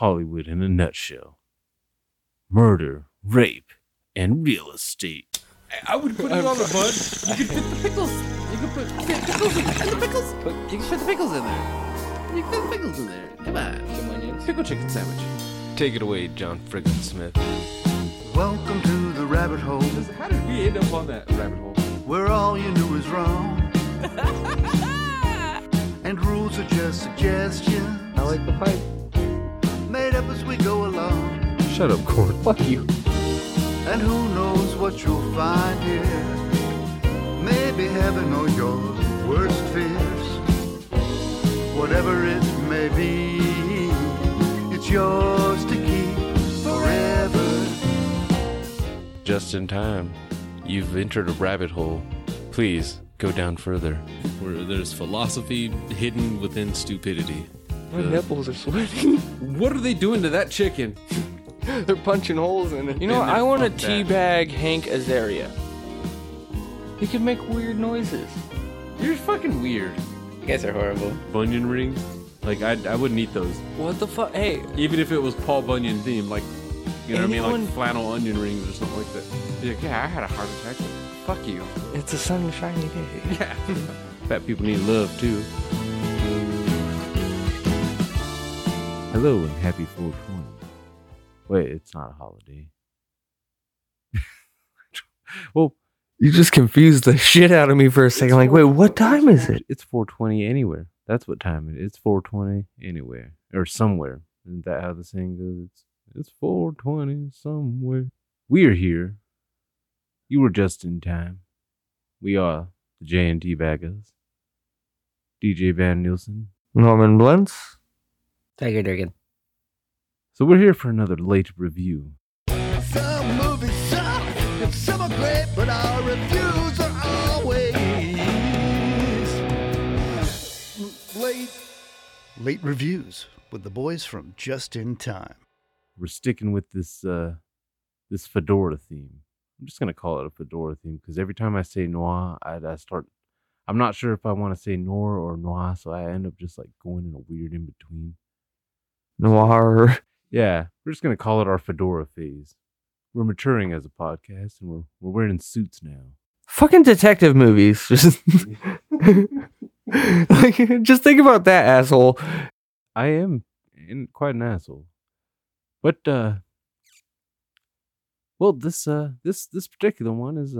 Hollywood in a nutshell. Murder, rape, and real estate. I would put it on the bud. You could fit the pickles. You could put pickles in the pickles. You can fit the pickles in there. You can fit the pickles in there. Come on. Pickle chicken sandwich. Take it away, John Friggin Smith. Welcome to the rabbit hole. How did we end up on that rabbit hole? Where all you knew is wrong. And rules are just suggestions. I like the pipe. Made up as we go along. Shut up, Court. Fuck you. And who knows what you'll find here. Maybe heaven or your worst fears. Whatever it may be, it's yours to keep forever. Just in time. You've entered a rabbit hole. Please go down further. Where there's philosophy hidden within stupidity. My nipples are sweating. What are they doing to that chicken? They're punching holes in it. You know, I want to teabag Hank Azaria. He can make weird noises. You're fucking weird. You guys are horrible. Bunyan rings? Like, I wouldn't eat those. What the fuck? Hey. Even if it was Paul Bunyan themed, like, you know what I mean? Like flannel onion rings or something like that. You're like, yeah, I had a heart attack. Fuck you. It's a sunshiny day. Yeah. Fat people need love, too. Hello and happy 420. Wait, it's not a holiday. Well, you just confused the shit out of me for a second. Like, wait, what time is it? It's 4:20 anywhere. That's what time it is. It's 4:20 anywhere or somewhere. Isn't that how the saying goes? It's 4:20 somewhere. We're here. You were just in time. We are the J&T Baggers. DJ Van Nielsen. Norman Blunts. Tiger Durkin. So we're here for another late review. Some movies suck, and some are great, but our reviews are always late. Late reviews with the boys from Just in Time. We're sticking with this fedora theme. I'm just gonna call it a fedora theme because every time I say noir, I start. I'm not sure if I want to say noir or noir, so I end up just like going in a weird in between. Noir. Yeah, we're just going to call it our fedora phase. We're maturing as a podcast, and we're wearing suits now. Fucking detective movies. Just, like, just think about that, asshole. I am quite an asshole. But, well, this particular one is,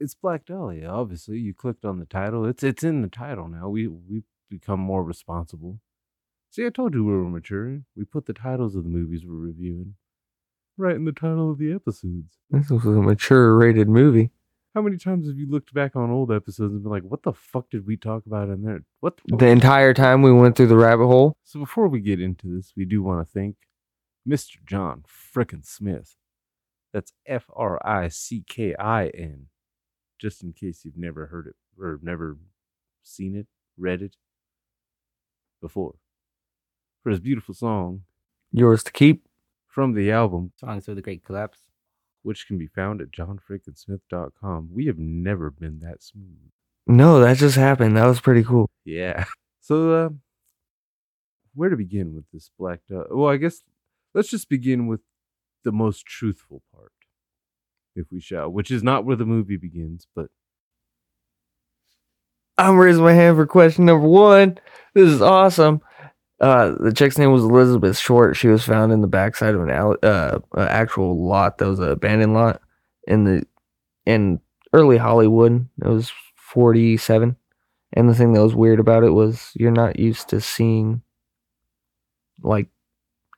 it's Black Dahlia, obviously. You clicked on the title. It's in the title now. We become more responsible. See, I told you we were maturing. We put the titles of the movies we're reviewing right in the title of the episodes. This was a mature rated movie. How many times have you looked back on old episodes and been like, what the fuck did we talk about in there? What the entire time we went through the rabbit hole? So before we get into this, we do want to thank Mr. John Frickin' Smith. That's Frickin, just in case you've never heard it or never seen it, read it before, for his beautiful song Yours to Keep from the album Songs of the Great Collapse, which can be found at johnfrickinsmith.com. We have never been that smooth. No, that just happened. That was pretty cool. Yeah. So where to begin with this Black Dahlia? Well, I guess let's just begin with the most truthful part, if we shall, which is not where the movie begins, but I'm raising my hand for question number one. This is awesome. The chick's name was Elizabeth Short. She was found in the backside of an actual lot that was an abandoned lot in early Hollywood. It was 47. And the thing that was weird about it was you're not used to seeing like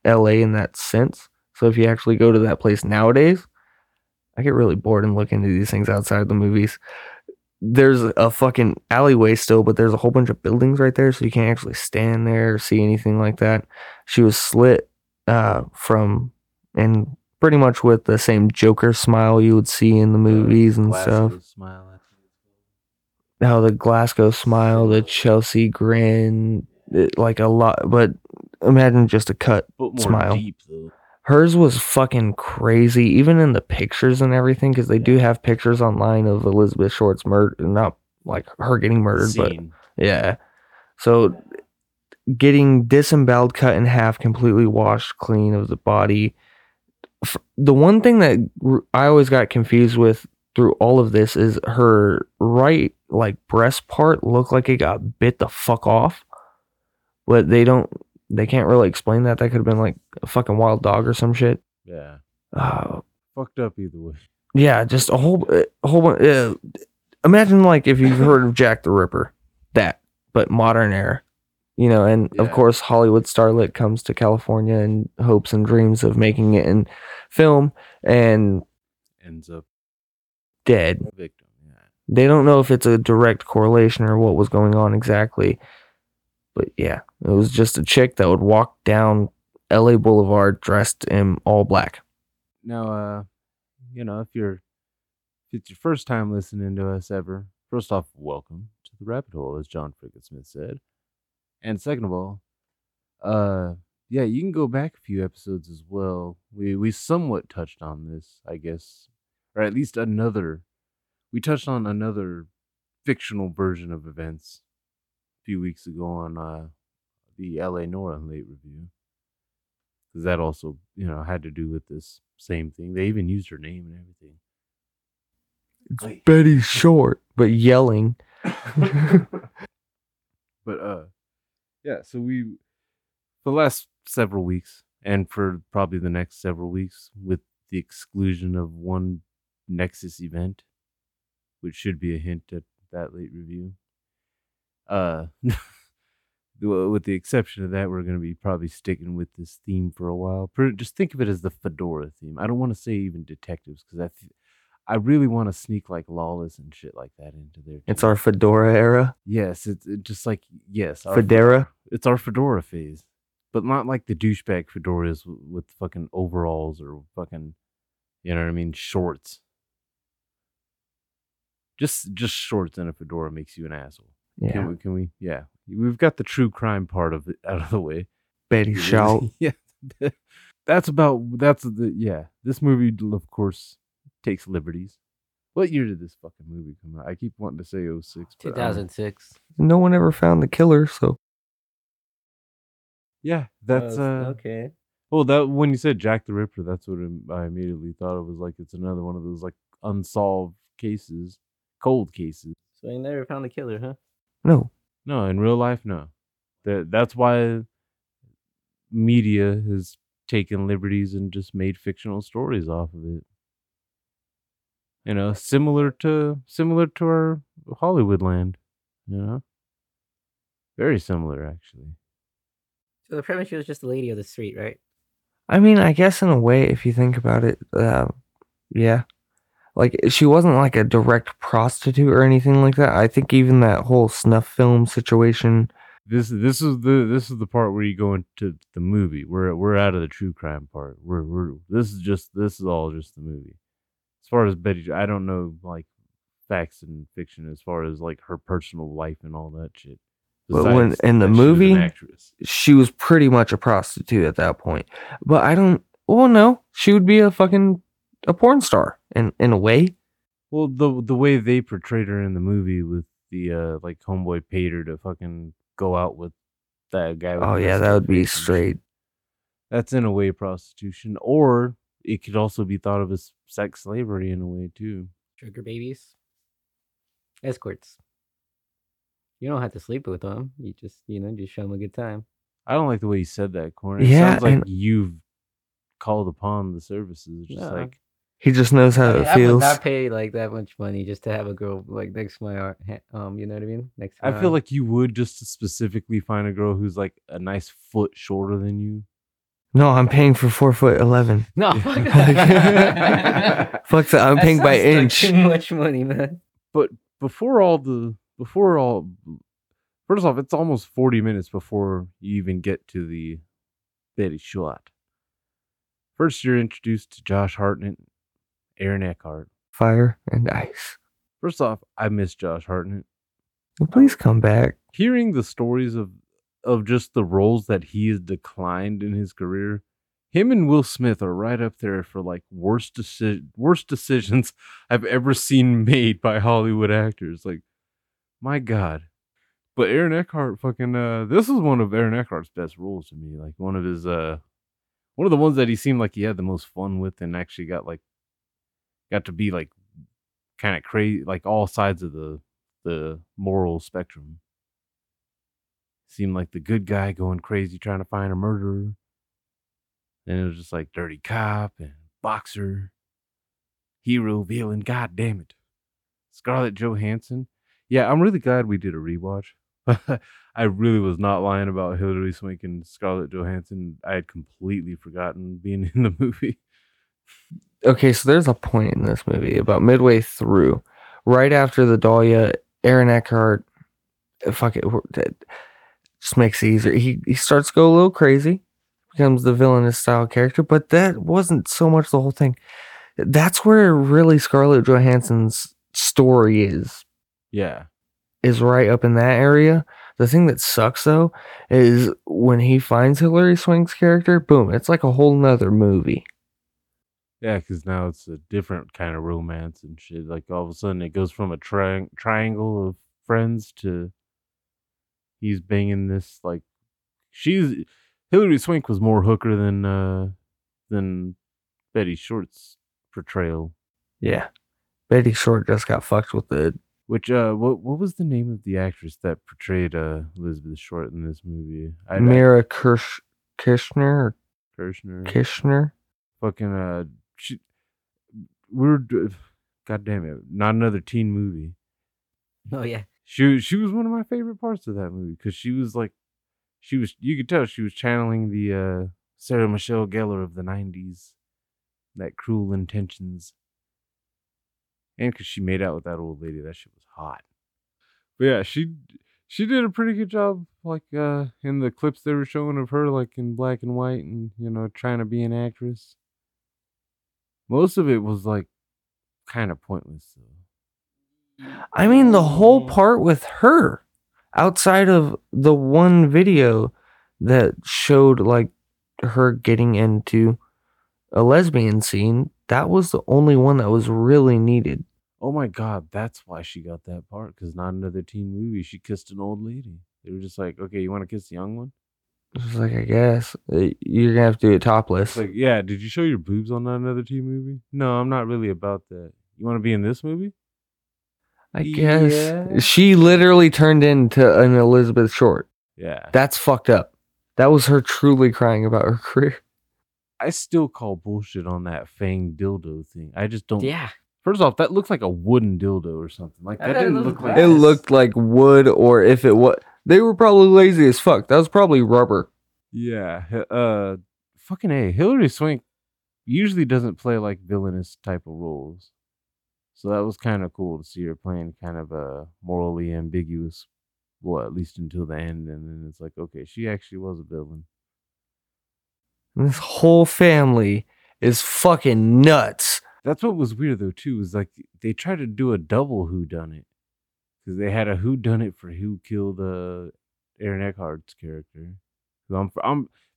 LA in that sense. So if you actually go to that place nowadays, I get really bored and look into these things outside the movies. There's a fucking alleyway still, but there's a whole bunch of buildings right there, so you can't actually stand there or see anything like that. She was slit from, and pretty much with the same Joker smile you would see in the movies and Glasgow stuff. Smile. Now the Glasgow smile, the Chelsea grin, like a lot, but imagine just a cut smile. Deep, though. Hers was fucking crazy, even in the pictures and everything, because they do have pictures online of Elizabeth Short's murder, not like her getting murdered, but yeah. So getting disemboweled, cut in half, completely washed clean of the body. The one thing that I always got confused with through all of this is her right, like, breast part looked like it got bit the fuck off, but they can't really explain that. That could have been like a fucking wild dog or some shit. Yeah. Fucked up either way. Yeah, just a whole bunch. Imagine like if you've heard of Jack the Ripper, that, but modern era. You know, and yeah. Of course, Hollywood starlet comes to California in hopes and dreams of making it in film and ends up dead. Victim. Yeah. They don't know if it's a direct correlation or what was going on exactly. But yeah, it was just a chick that would walk down LA Boulevard dressed in all black. Now, you know, if it's your first time listening to us ever, first off, welcome to the rabbit hole, as John Frickin Smith said. And second of all, yeah, you can go back a few episodes as well. We somewhat touched on this, I guess, or at least we touched on another fictional version of events a few weeks ago on the L.A. Nora late review, because that also, you know, had to do with this same thing. They even used her name and everything. It's like, Betty Short, but yelling. But yeah, so for the last several weeks, and for probably the next several weeks, with the exclusion of one Nexus event, which should be a hint at that late review. With the exception of that, we're going to be probably sticking with this theme for a while. Just think of it as the fedora theme. I don't want to say even detectives, because I really want to sneak like Lawless and shit like that into there. It's our fedora era. Yes, it's just like, yes, fedora. It's our fedora phase, but not like the douchebag fedoras with fucking overalls or fucking, you know what I mean, shorts. Just shorts and a fedora makes you an asshole. Yeah. Can we? Yeah, we've got the true crime part of it out of the way. Betty Short. Yeah, This movie, of course, takes liberties. What year did this fucking movie come out? I keep wanting to say 2006. 2006. No one ever found the killer, so. Yeah, that's okay. Well, that when you said Jack the Ripper, that's what I immediately thought. It was like it's another one of those like unsolved cases, cold cases. So they never found the killer, huh? No, in real life, no. That's why media has taken liberties and just made fictional stories off of it. You know, similar to our Hollywood land, you know? Very similar, actually. So the premise was just the lady of the street, right? I mean, I guess in a way, if you think about it, yeah. Like, she wasn't like a direct prostitute or anything like that. I think even that whole snuff film situation. This is the part where you go into the movie. We're out of the true crime part. This is all just the movie. As far as Betty, I don't know, like, facts and fiction as far as, like, her personal life and all that shit. Besides, but when in the movie, she was pretty much a prostitute at that point. But I don't... Well, no. She would be a porn star in a way. Well, the way they portrayed her in the movie with the, like, homeboy paid her to fucking go out with that guy. Oh, yeah, that would be straight. That's, in a way, prostitution. Or... it could also be thought of as sex slavery in a way, too. Sugar babies. Escorts. You don't have to sleep with them. You just, you know, just show them a good time. I don't like the way you said that, Corner. Yeah, it sounds like you've called upon the services. Just no. Like, he just knows how it feels. I would not pay like that much money just to have a girl like next to my arm. You know what I mean? Next to my arm. Feel like you would just to specifically find a girl who's like a nice foot shorter than you. No, I'm paying for 4'11". No, fuck that. Fuck that. I'm paying by inch. Too much money, man. But first off, it's almost 40 minutes before you even get to the Betty Short. First, you're introduced to Josh Hartnett, Aaron Eckhart, Fire and Ice. First off, I miss Josh Hartnett. Well, please come back. Hearing the stories of just the roles that he has declined in his career, him and Will Smith are right up there for like worst decisions I've ever seen made by Hollywood actors. Like, my God. But Aaron Eckhart fucking, this was one of Aaron Eckhart's best roles to me. Like one of his, one of the ones that he seemed like he had the most fun with and actually got like, got to be like kind of crazy, like all sides of the moral spectrum. Seemed like the good guy going crazy trying to find a murderer. Then it was just like dirty cop and boxer, hero, villain, god damn it. Scarlett Johansson. Yeah, I'm really glad we did a rewatch. I really was not lying about Hilary Swank and Scarlett Johansson. I had completely forgotten being in the movie. Okay, so there's a point in this movie about midway through, right after the Dahlia, Aaron Eckhart, fuck it, just makes it easier. He starts to go a little crazy, becomes the villainous style character, but that wasn't so much the whole thing. That's where really Scarlett Johansson's story is. Yeah. Is right up in that area. The thing that sucks though is when he finds Hilary Swank's character, boom, it's like a whole nother movie. Yeah, because now it's a different kind of romance and shit. Like all of a sudden it goes from a triangle of friends to he's banging this like Hilary Swank was more hooker than Betty Short's portrayal. Yeah. Betty Short just got fucked with the Which what was the name of the actress that portrayed Elizabeth Short in this movie? Mira Kirshner. Kirshner. Fucking God damn it! Not another teen movie. Oh yeah. She was one of my favorite parts of that movie because she was you could tell she was channeling the Sarah Michelle Geller of the '90s, that Cruel Intentions. And because she made out with that old lady, that shit was hot. But yeah, she did a pretty good job, like in the clips they were showing of her, like in black and white, and you know, trying to be an actress. Most of it was like kind of pointless, though. I mean, the whole part with her, outside of the one video that showed like her getting into a lesbian scene, that was the only one that was really needed. Oh my God, that's why she got that part, because not another teen movie. She kissed an old lady. They were just like, okay, you want to kiss the young one? I was like, I guess. You're going to have to do it topless. Like, yeah, did you show your boobs on Not Another Teen Movie? No, I'm not really about that. You want to be in this movie? I guess. She literally turned into an Elizabeth Short. Yeah. That's fucked up. That was her truly crying about her career. I still call bullshit on that fang dildo thing. I just don't. Yeah. First off, that looked like a wooden dildo or something. Like that didn't look like. It looked like wood, or if it was, they were probably lazy as fuck. That was probably rubber. Yeah. Fucking A. Hilary Swank usually doesn't play like villainous type of roles, so that was kind of cool to see her playing kind of a morally ambiguous. Well, at least until the end, and then it's like, okay, she actually was a villain. This whole family is fucking nuts. That's what was weird though too, is like they tried to do a double whodunit, because they had a whodunit for who killed Aaron Eckhart's character. So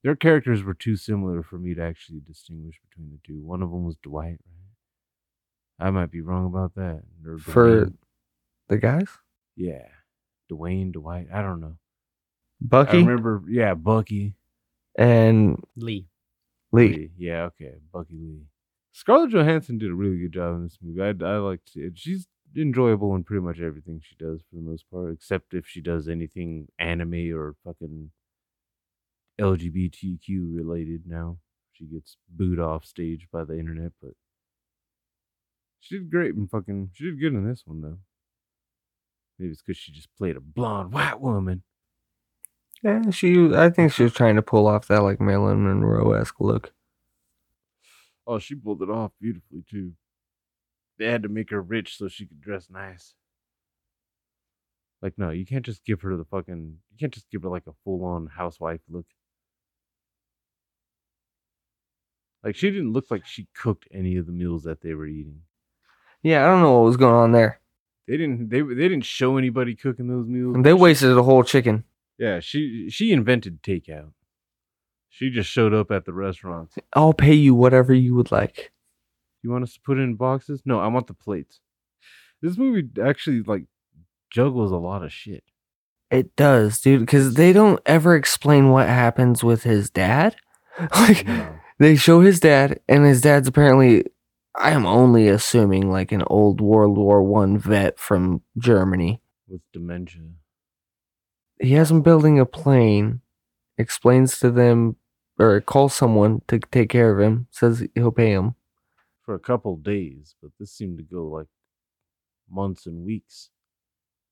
their characters were too similar for me to actually distinguish between the two. One of them was Dwight, right? I might be wrong about that. For the guys? Yeah, Dwight. I don't know. Bucky. I remember. Yeah, Bucky. And Lee. Yeah, okay. Bucky Lee. Scarlett Johansson did a really good job in this movie. I liked it. She's enjoyable in pretty much everything she does for the most part, except if she does anything anime or fucking LGBTQ related now. She gets booed off stage by the internet, but she did great in fucking. She did good in this one, though. Maybe it's because she just played a blonde white woman. Yeah, I think she was trying to pull off that like Marilyn Monroe-esque look. Oh, she pulled it off beautifully too. They had to make her rich so she could dress nice. Like, no, you can't just give her you can't just give her like a full-on housewife look. Like, she didn't look like she cooked any of the meals that they were eating. Yeah, I don't know what was going on there. They didn't show anybody cooking those meals. And they wasted a whole chicken. Yeah, she invented takeout. She just showed up at the restaurants. I'll pay you whatever you would like. You want us to put it in boxes? No, I want the plates. This movie actually like juggles a lot of shit. It does, dude, because they don't ever explain what happens with his dad. Like, no. They show his dad, and his dad's apparently, I am only assuming, like an old World War I vet from Germany. With dementia. He has him building a plane, explains to them, or calls someone to take care of him, says he'll pay him. For a couple days, but this seemed to go like months and weeks.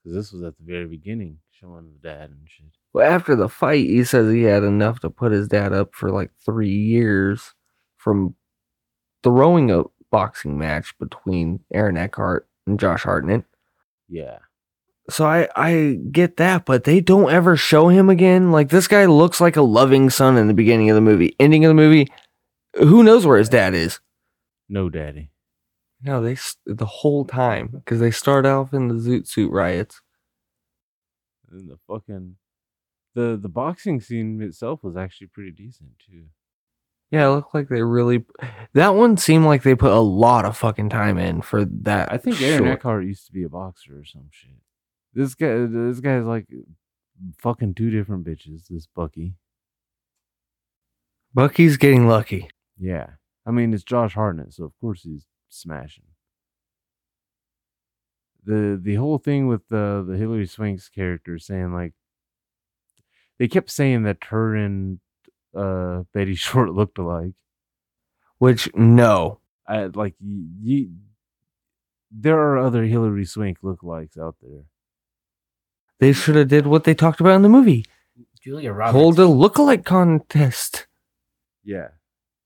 Because this was at the very beginning, showing the dad and shit. Well, after the fight, he says he had enough to put his dad up for like 3 years from throwing a boxing match between Aaron Eckhart and Josh Hartnett. Yeah. So I get that, but they don't ever show him again. Like, this guy looks like a loving son in the beginning of the movie. Ending of the movie, who knows where his dad is? No daddy. No, they the whole time, because they start off in the Zoot Suit Riots. And the fucking the boxing scene itself was actually pretty decent too. Yeah, it looked like they really. That one seemed like they put a lot of fucking time in for that. I think Aaron Eckhart used to be a boxer or some shit. This guy's like fucking two different bitches. This Bucky. Bucky's getting lucky. Yeah, I mean it's Josh Hartnett, so of course he's smashing. The whole thing with the Hilary Swank's character saying like. They kept saying that her and Betty Short looked alike, which no, there are other Hilary Swank lookalikes out there. They should have did what they talked about in the movie. Julia Roberts hold a lookalike contest. Yeah,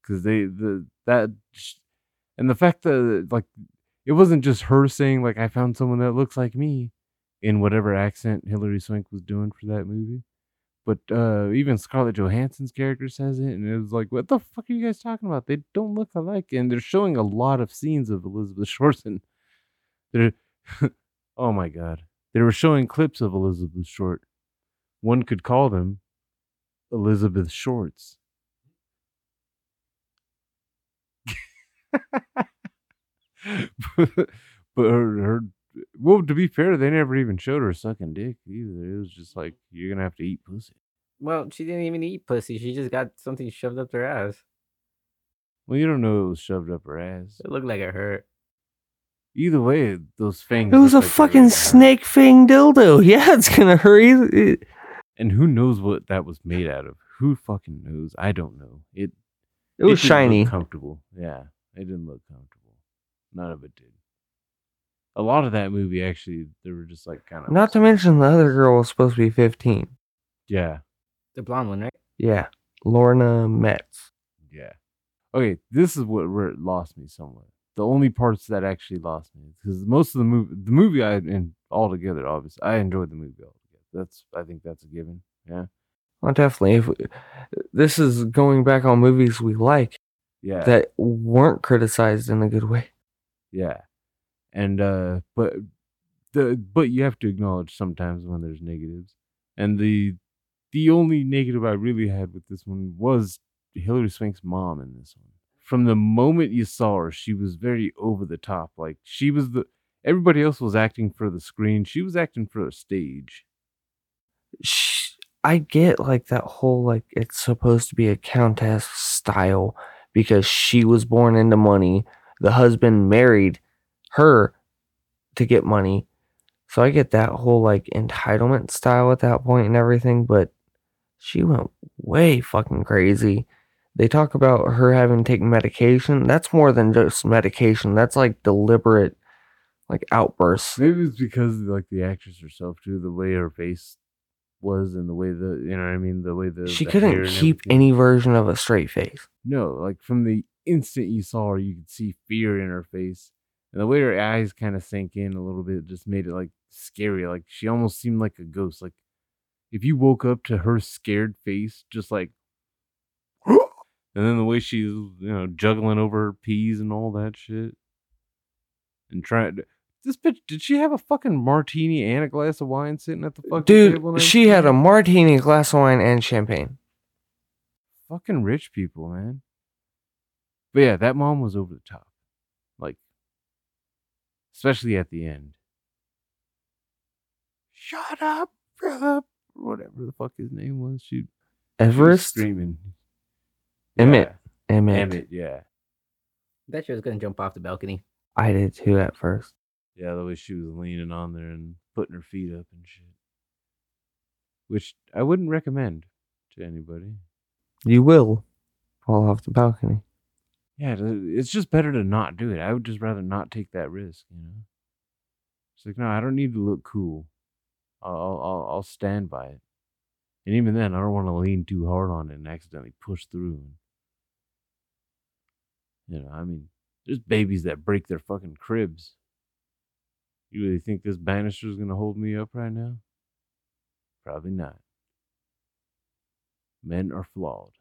because the fact that like it wasn't just her saying like I found someone that looks like me in whatever accent Hilary Swank was doing for that movie. But even Scarlett Johansson's character says it, and it was like, what the fuck are you guys talking about? They don't look alike. And they're showing a lot of scenes of Elizabeth Short. Oh, my God. They were showing clips of Elizabeth Short. One could call them Elizabeth Shorts. But her well, to be fair, they never even showed her sucking dick either. It was just like, you're going to have to eat pussy. Well, she didn't even eat pussy. She just got something shoved up her ass. Well, you don't know it was shoved up her ass. It looked like it hurt. Either way, those fangs. It was a like fucking snake fang dildo. Yeah, it's going to hurt. And who knows what that was made out of? Who fucking knows? I don't know. It was shiny. Comfortable. Yeah, it didn't look comfortable. None of it did. A lot of that movie, actually, they were just like kind of... Not to mention the other girl was supposed to be 15. Yeah. The blonde one, right? Yeah. Lorna Metz. Yeah. Okay, this is where it lost me somewhat. The only parts that actually lost me. Because most of the movie I... And altogether, obviously. I enjoyed the movie altogether. I think that's a given. Yeah. Well, definitely. This is going back on movies we like. Yeah. That weren't criticized in a good way. Yeah. And but you have to acknowledge sometimes when there's negatives. And the only negative I really had with this one was Hilary Swank's mom in this one. From the moment you saw her, she was very over the top. Like she was everybody else was acting for the screen. She was acting for the stage. I get like that whole like it's supposed to be a countess style because she was born into money. The husband married her to get money. So I get that whole like entitlement style at that point and everything, but she went way fucking crazy. They talk about her having to take medication. That's more than just medication. That's like deliberate like outbursts. Maybe it's because like the actress herself too, the way her face was and the way she couldn't keep any version of a straight face. No, like from the instant you saw her, you could see fear in her face. And the way her eyes kind of sank in a little bit just made it like scary. Like she almost seemed like a ghost. Like if you woke up to her scared face, just like, and then the way she's, juggling over her peas and all that shit. And this bitch, did she have a fucking martini and a glass of wine sitting at the fucking table? Dude, she had a martini, glass of wine, and champagne. Fucking rich people, man. But yeah, that mom was over the top. Like, especially at the end. Shut up! whatever the fuck his name was. She Everest? She was screaming. Emmett, yeah. Bet you was going to jump off the balcony. I did too at first. Yeah, the way she was leaning on there and putting her feet up and shit. Which I wouldn't recommend to anybody. You will fall off the balcony. Yeah, it's just better to not do it. I would just rather not take that risk, you know? It's like, no, I don't need to look cool. I'll stand by it. And even then, I don't want to lean too hard on it and accidentally push through. You know, I mean, there's babies that break their fucking cribs. You really think this banister is going to hold me up right now? Probably not. Men are flawed.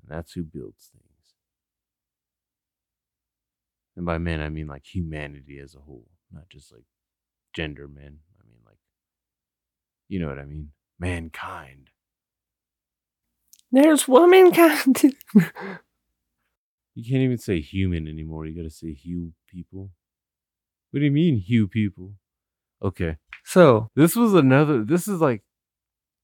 And that's who builds things. And by men, I mean like humanity as a whole, not just like gender men. I mean, like, you know what I mean? Mankind. There's womankind. You can't even say human anymore. You gotta say hue people. What do you mean, hue people? Okay. So this is like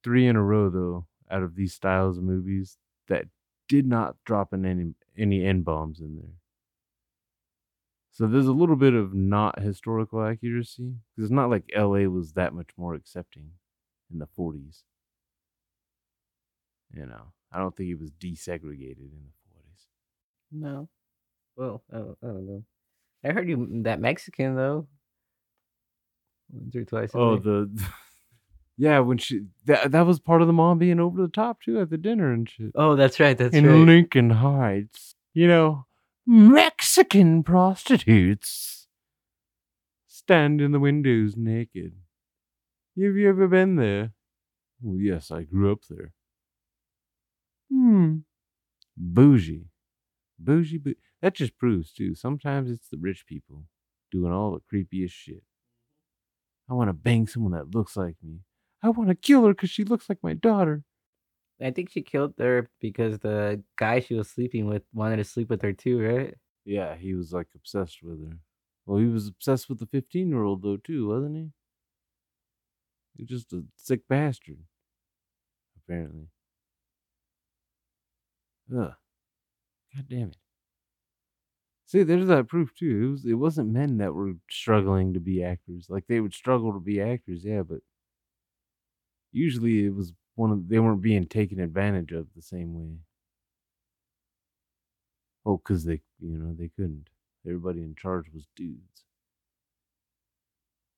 3 in a row though, out of these styles of movies that did not drop in any N-bombs in there. So there's a little bit of not historical accuracy. Because it's not like LA was that much more accepting in the 40s. You know, I don't think it was desegregated in the No. Well, I don't know. I heard you that Mexican though. Went through twice. Oh, yeah. When she that was part of the mom being over the top too at the dinner and shit. Oh, that's right. In Lincoln Heights, you know, Mexican prostitutes stand in the windows naked. Have you ever been there? Well, yes, I grew up there. Bougie, but that just proves too. Sometimes it's the rich people doing all the creepiest shit. I want to bang someone that looks like me. I want to kill her because she looks like my daughter. I think she killed her because the guy she was sleeping with wanted to sleep with her too, right? Yeah, he was like obsessed with her. Well, he was obsessed with the 15-year-old though too, wasn't he? He was just a sick bastard, apparently. Ugh. God damn it. See, there's that proof too. It wasn't men that were struggling to be actors. Like they would struggle to be actors, yeah, but usually it was they weren't being taken advantage of the same way. Oh, because they couldn't. Everybody in charge was dudes.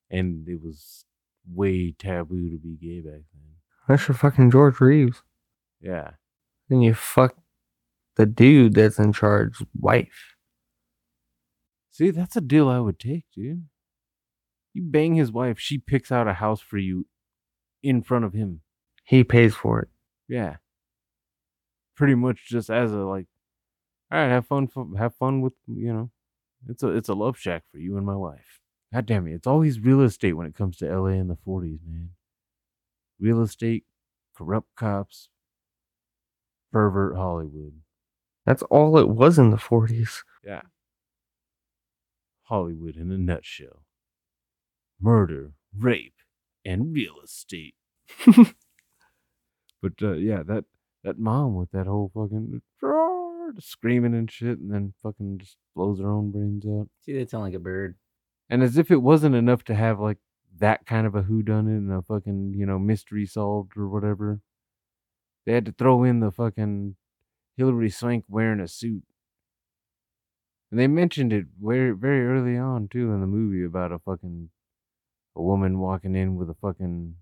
And it was way taboo to be gay back then. That's your fucking George Reeves. Yeah. And you fucked the dude that's in charge's wife. See, that's a deal I would take, dude. You bang his wife, she picks out a house for you in front of him. He pays for it. Yeah. Pretty much just as a like, all right, have fun with, you know, it's a love shack for you and my wife. God damn it, it's always real estate when it comes to LA in the 40s, man. Real estate, corrupt cops, pervert Hollywood. That's all it was in the 40s. Yeah. Hollywood in a nutshell. Murder, rape, and real estate. But yeah, that mom with that whole fucking screaming and shit and then fucking just blows her own brains out. See, that sound like a bird. And as if it wasn't enough to have like that kind of a whodunit and a fucking, you know, mystery solved or whatever. They had to throw in the fucking Hilary Swank wearing a suit. And they mentioned it very, very early on, too, in the movie about a woman walking in with a fucking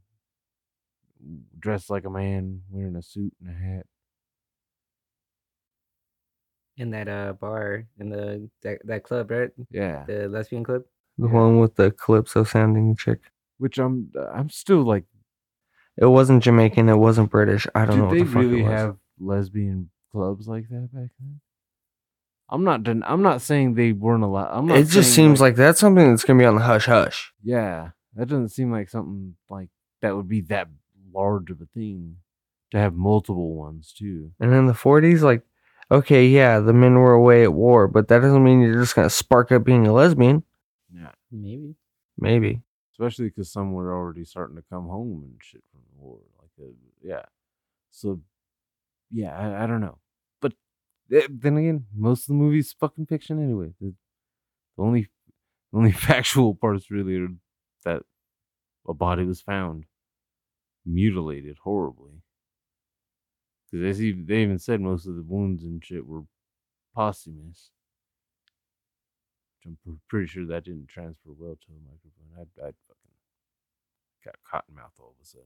dressed like a man, wearing a suit and a hat. In that bar, in that club, right? Yeah. The lesbian club? The one with the calypso sounding chick. Which I'm still like... It wasn't Jamaican, it wasn't British, I don't know what the fuck it was. Did they really have lesbian clubs like that back then? I'm not saying they weren't allowed. It just seems like that's something that's gonna be on the hush hush. Yeah, that doesn't seem like something like that would be that large of a thing to have multiple ones too. And in the '40s, like, okay, yeah, the men were away at war, but that doesn't mean you're just gonna spark up being a lesbian. Yeah, maybe. especially because some were already starting to come home and shit from the war. I don't know. But then again, most of the movie's fucking fiction anyway. The only factual parts really are that a body was found, mutilated horribly. Because they even said most of the wounds and shit were posthumous. I'm pretty sure that didn't transfer well to the microphone. I'd fucking got cotton mouth all of a sudden.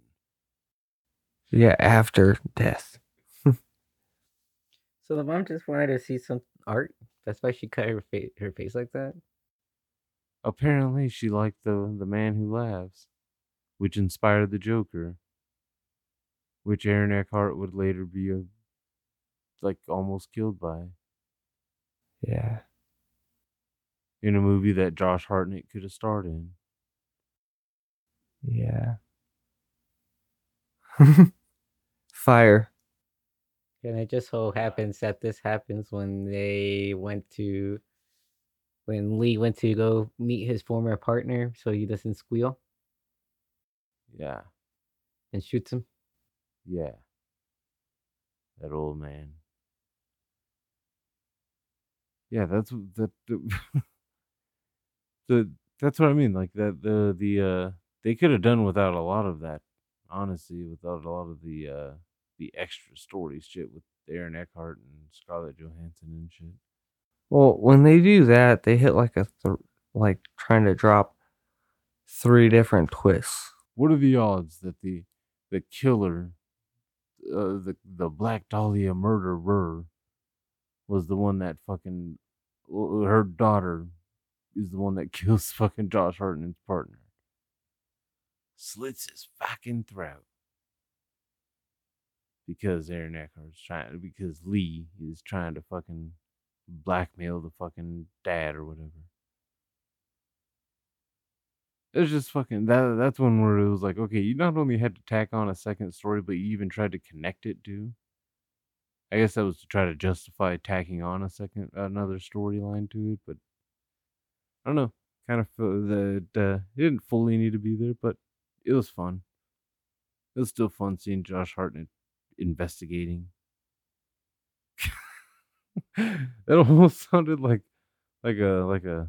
Yeah, after death. So the mom just wanted to see some art. That's why she cut her face like that. Apparently, she liked the Man Who Laughs, which inspired the Joker, which Aaron Eckhart would later be almost killed by. Yeah. In a movie that Josh Hartnett could have starred in. Yeah. Fire. And it just so happens that this happens when Lee went to go meet his former partner so he doesn't squeal. Yeah. And shoots him. Yeah. That old man. Yeah, that's what I mean. Like that, they could have done without a lot of that, honestly, without a lot of the extra story shit with Aaron Eckhart and Scarlett Johansson and shit. Well, when they do that, they hit trying to drop three different twists. What are the odds that the killer, the Black Dahlia murderer, was the one that fucking her daughter? Is the one that kills fucking Josh Hartnett's partner. Slits his fucking throat. Because Aaron Eckhart's because Lee is trying to fucking blackmail the fucking dad or whatever. It's just fucking that's one where it was like, okay, you not only had to tack on a second story, but you even tried to connect it to. I guess that was to try to justify tacking on another storyline to it, but I don't know, kind of it didn't fully need to be there, but it was fun. It was still fun seeing Josh Hartnett investigating. It almost sounded like a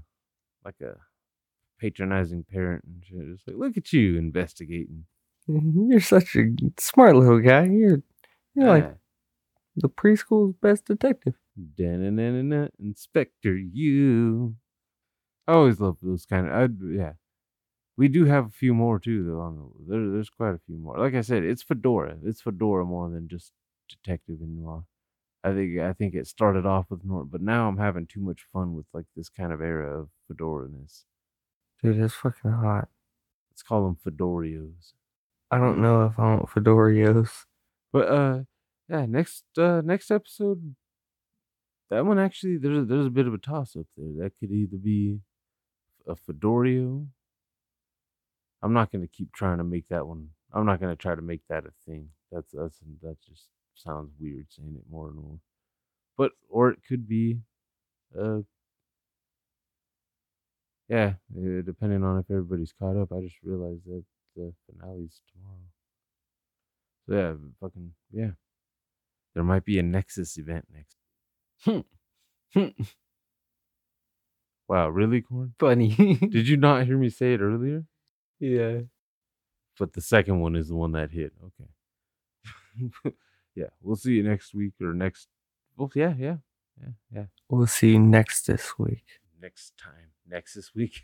patronizing parent and shit. It's like, look at you investigating. You're such a smart little guy. You're like the preschool's best detective. Da-na-na-na-na, Inspector you. I always love those kind of. We do have a few more too, though. There's quite a few more. Like I said, it's Fedora. It's Fedora more than just detective and noir. I think it started off with noir, but now I'm having too much fun with like this kind of era of Fedora-ness. Dude, it's fucking hot. Let's call them Fedorios. I don't know if I want Fedorios, but next episode. That one actually, there's a bit of a toss up there. That could either be a Fedorio. I'm not going to keep trying to make that one. I'm not going to try to make that a thing. That just sounds weird saying it more and more. But or it could be, depending on if everybody's caught up. I just realized that the finale's tomorrow. So there might be a Nexus event next. Wow, really, Corn? Funny. Did you not hear me say it earlier? Yeah. But the second one is the one that hit. Okay. Yeah, we'll see you next week or next. Oh, yeah. We'll see you next this week. Next time. Next this week.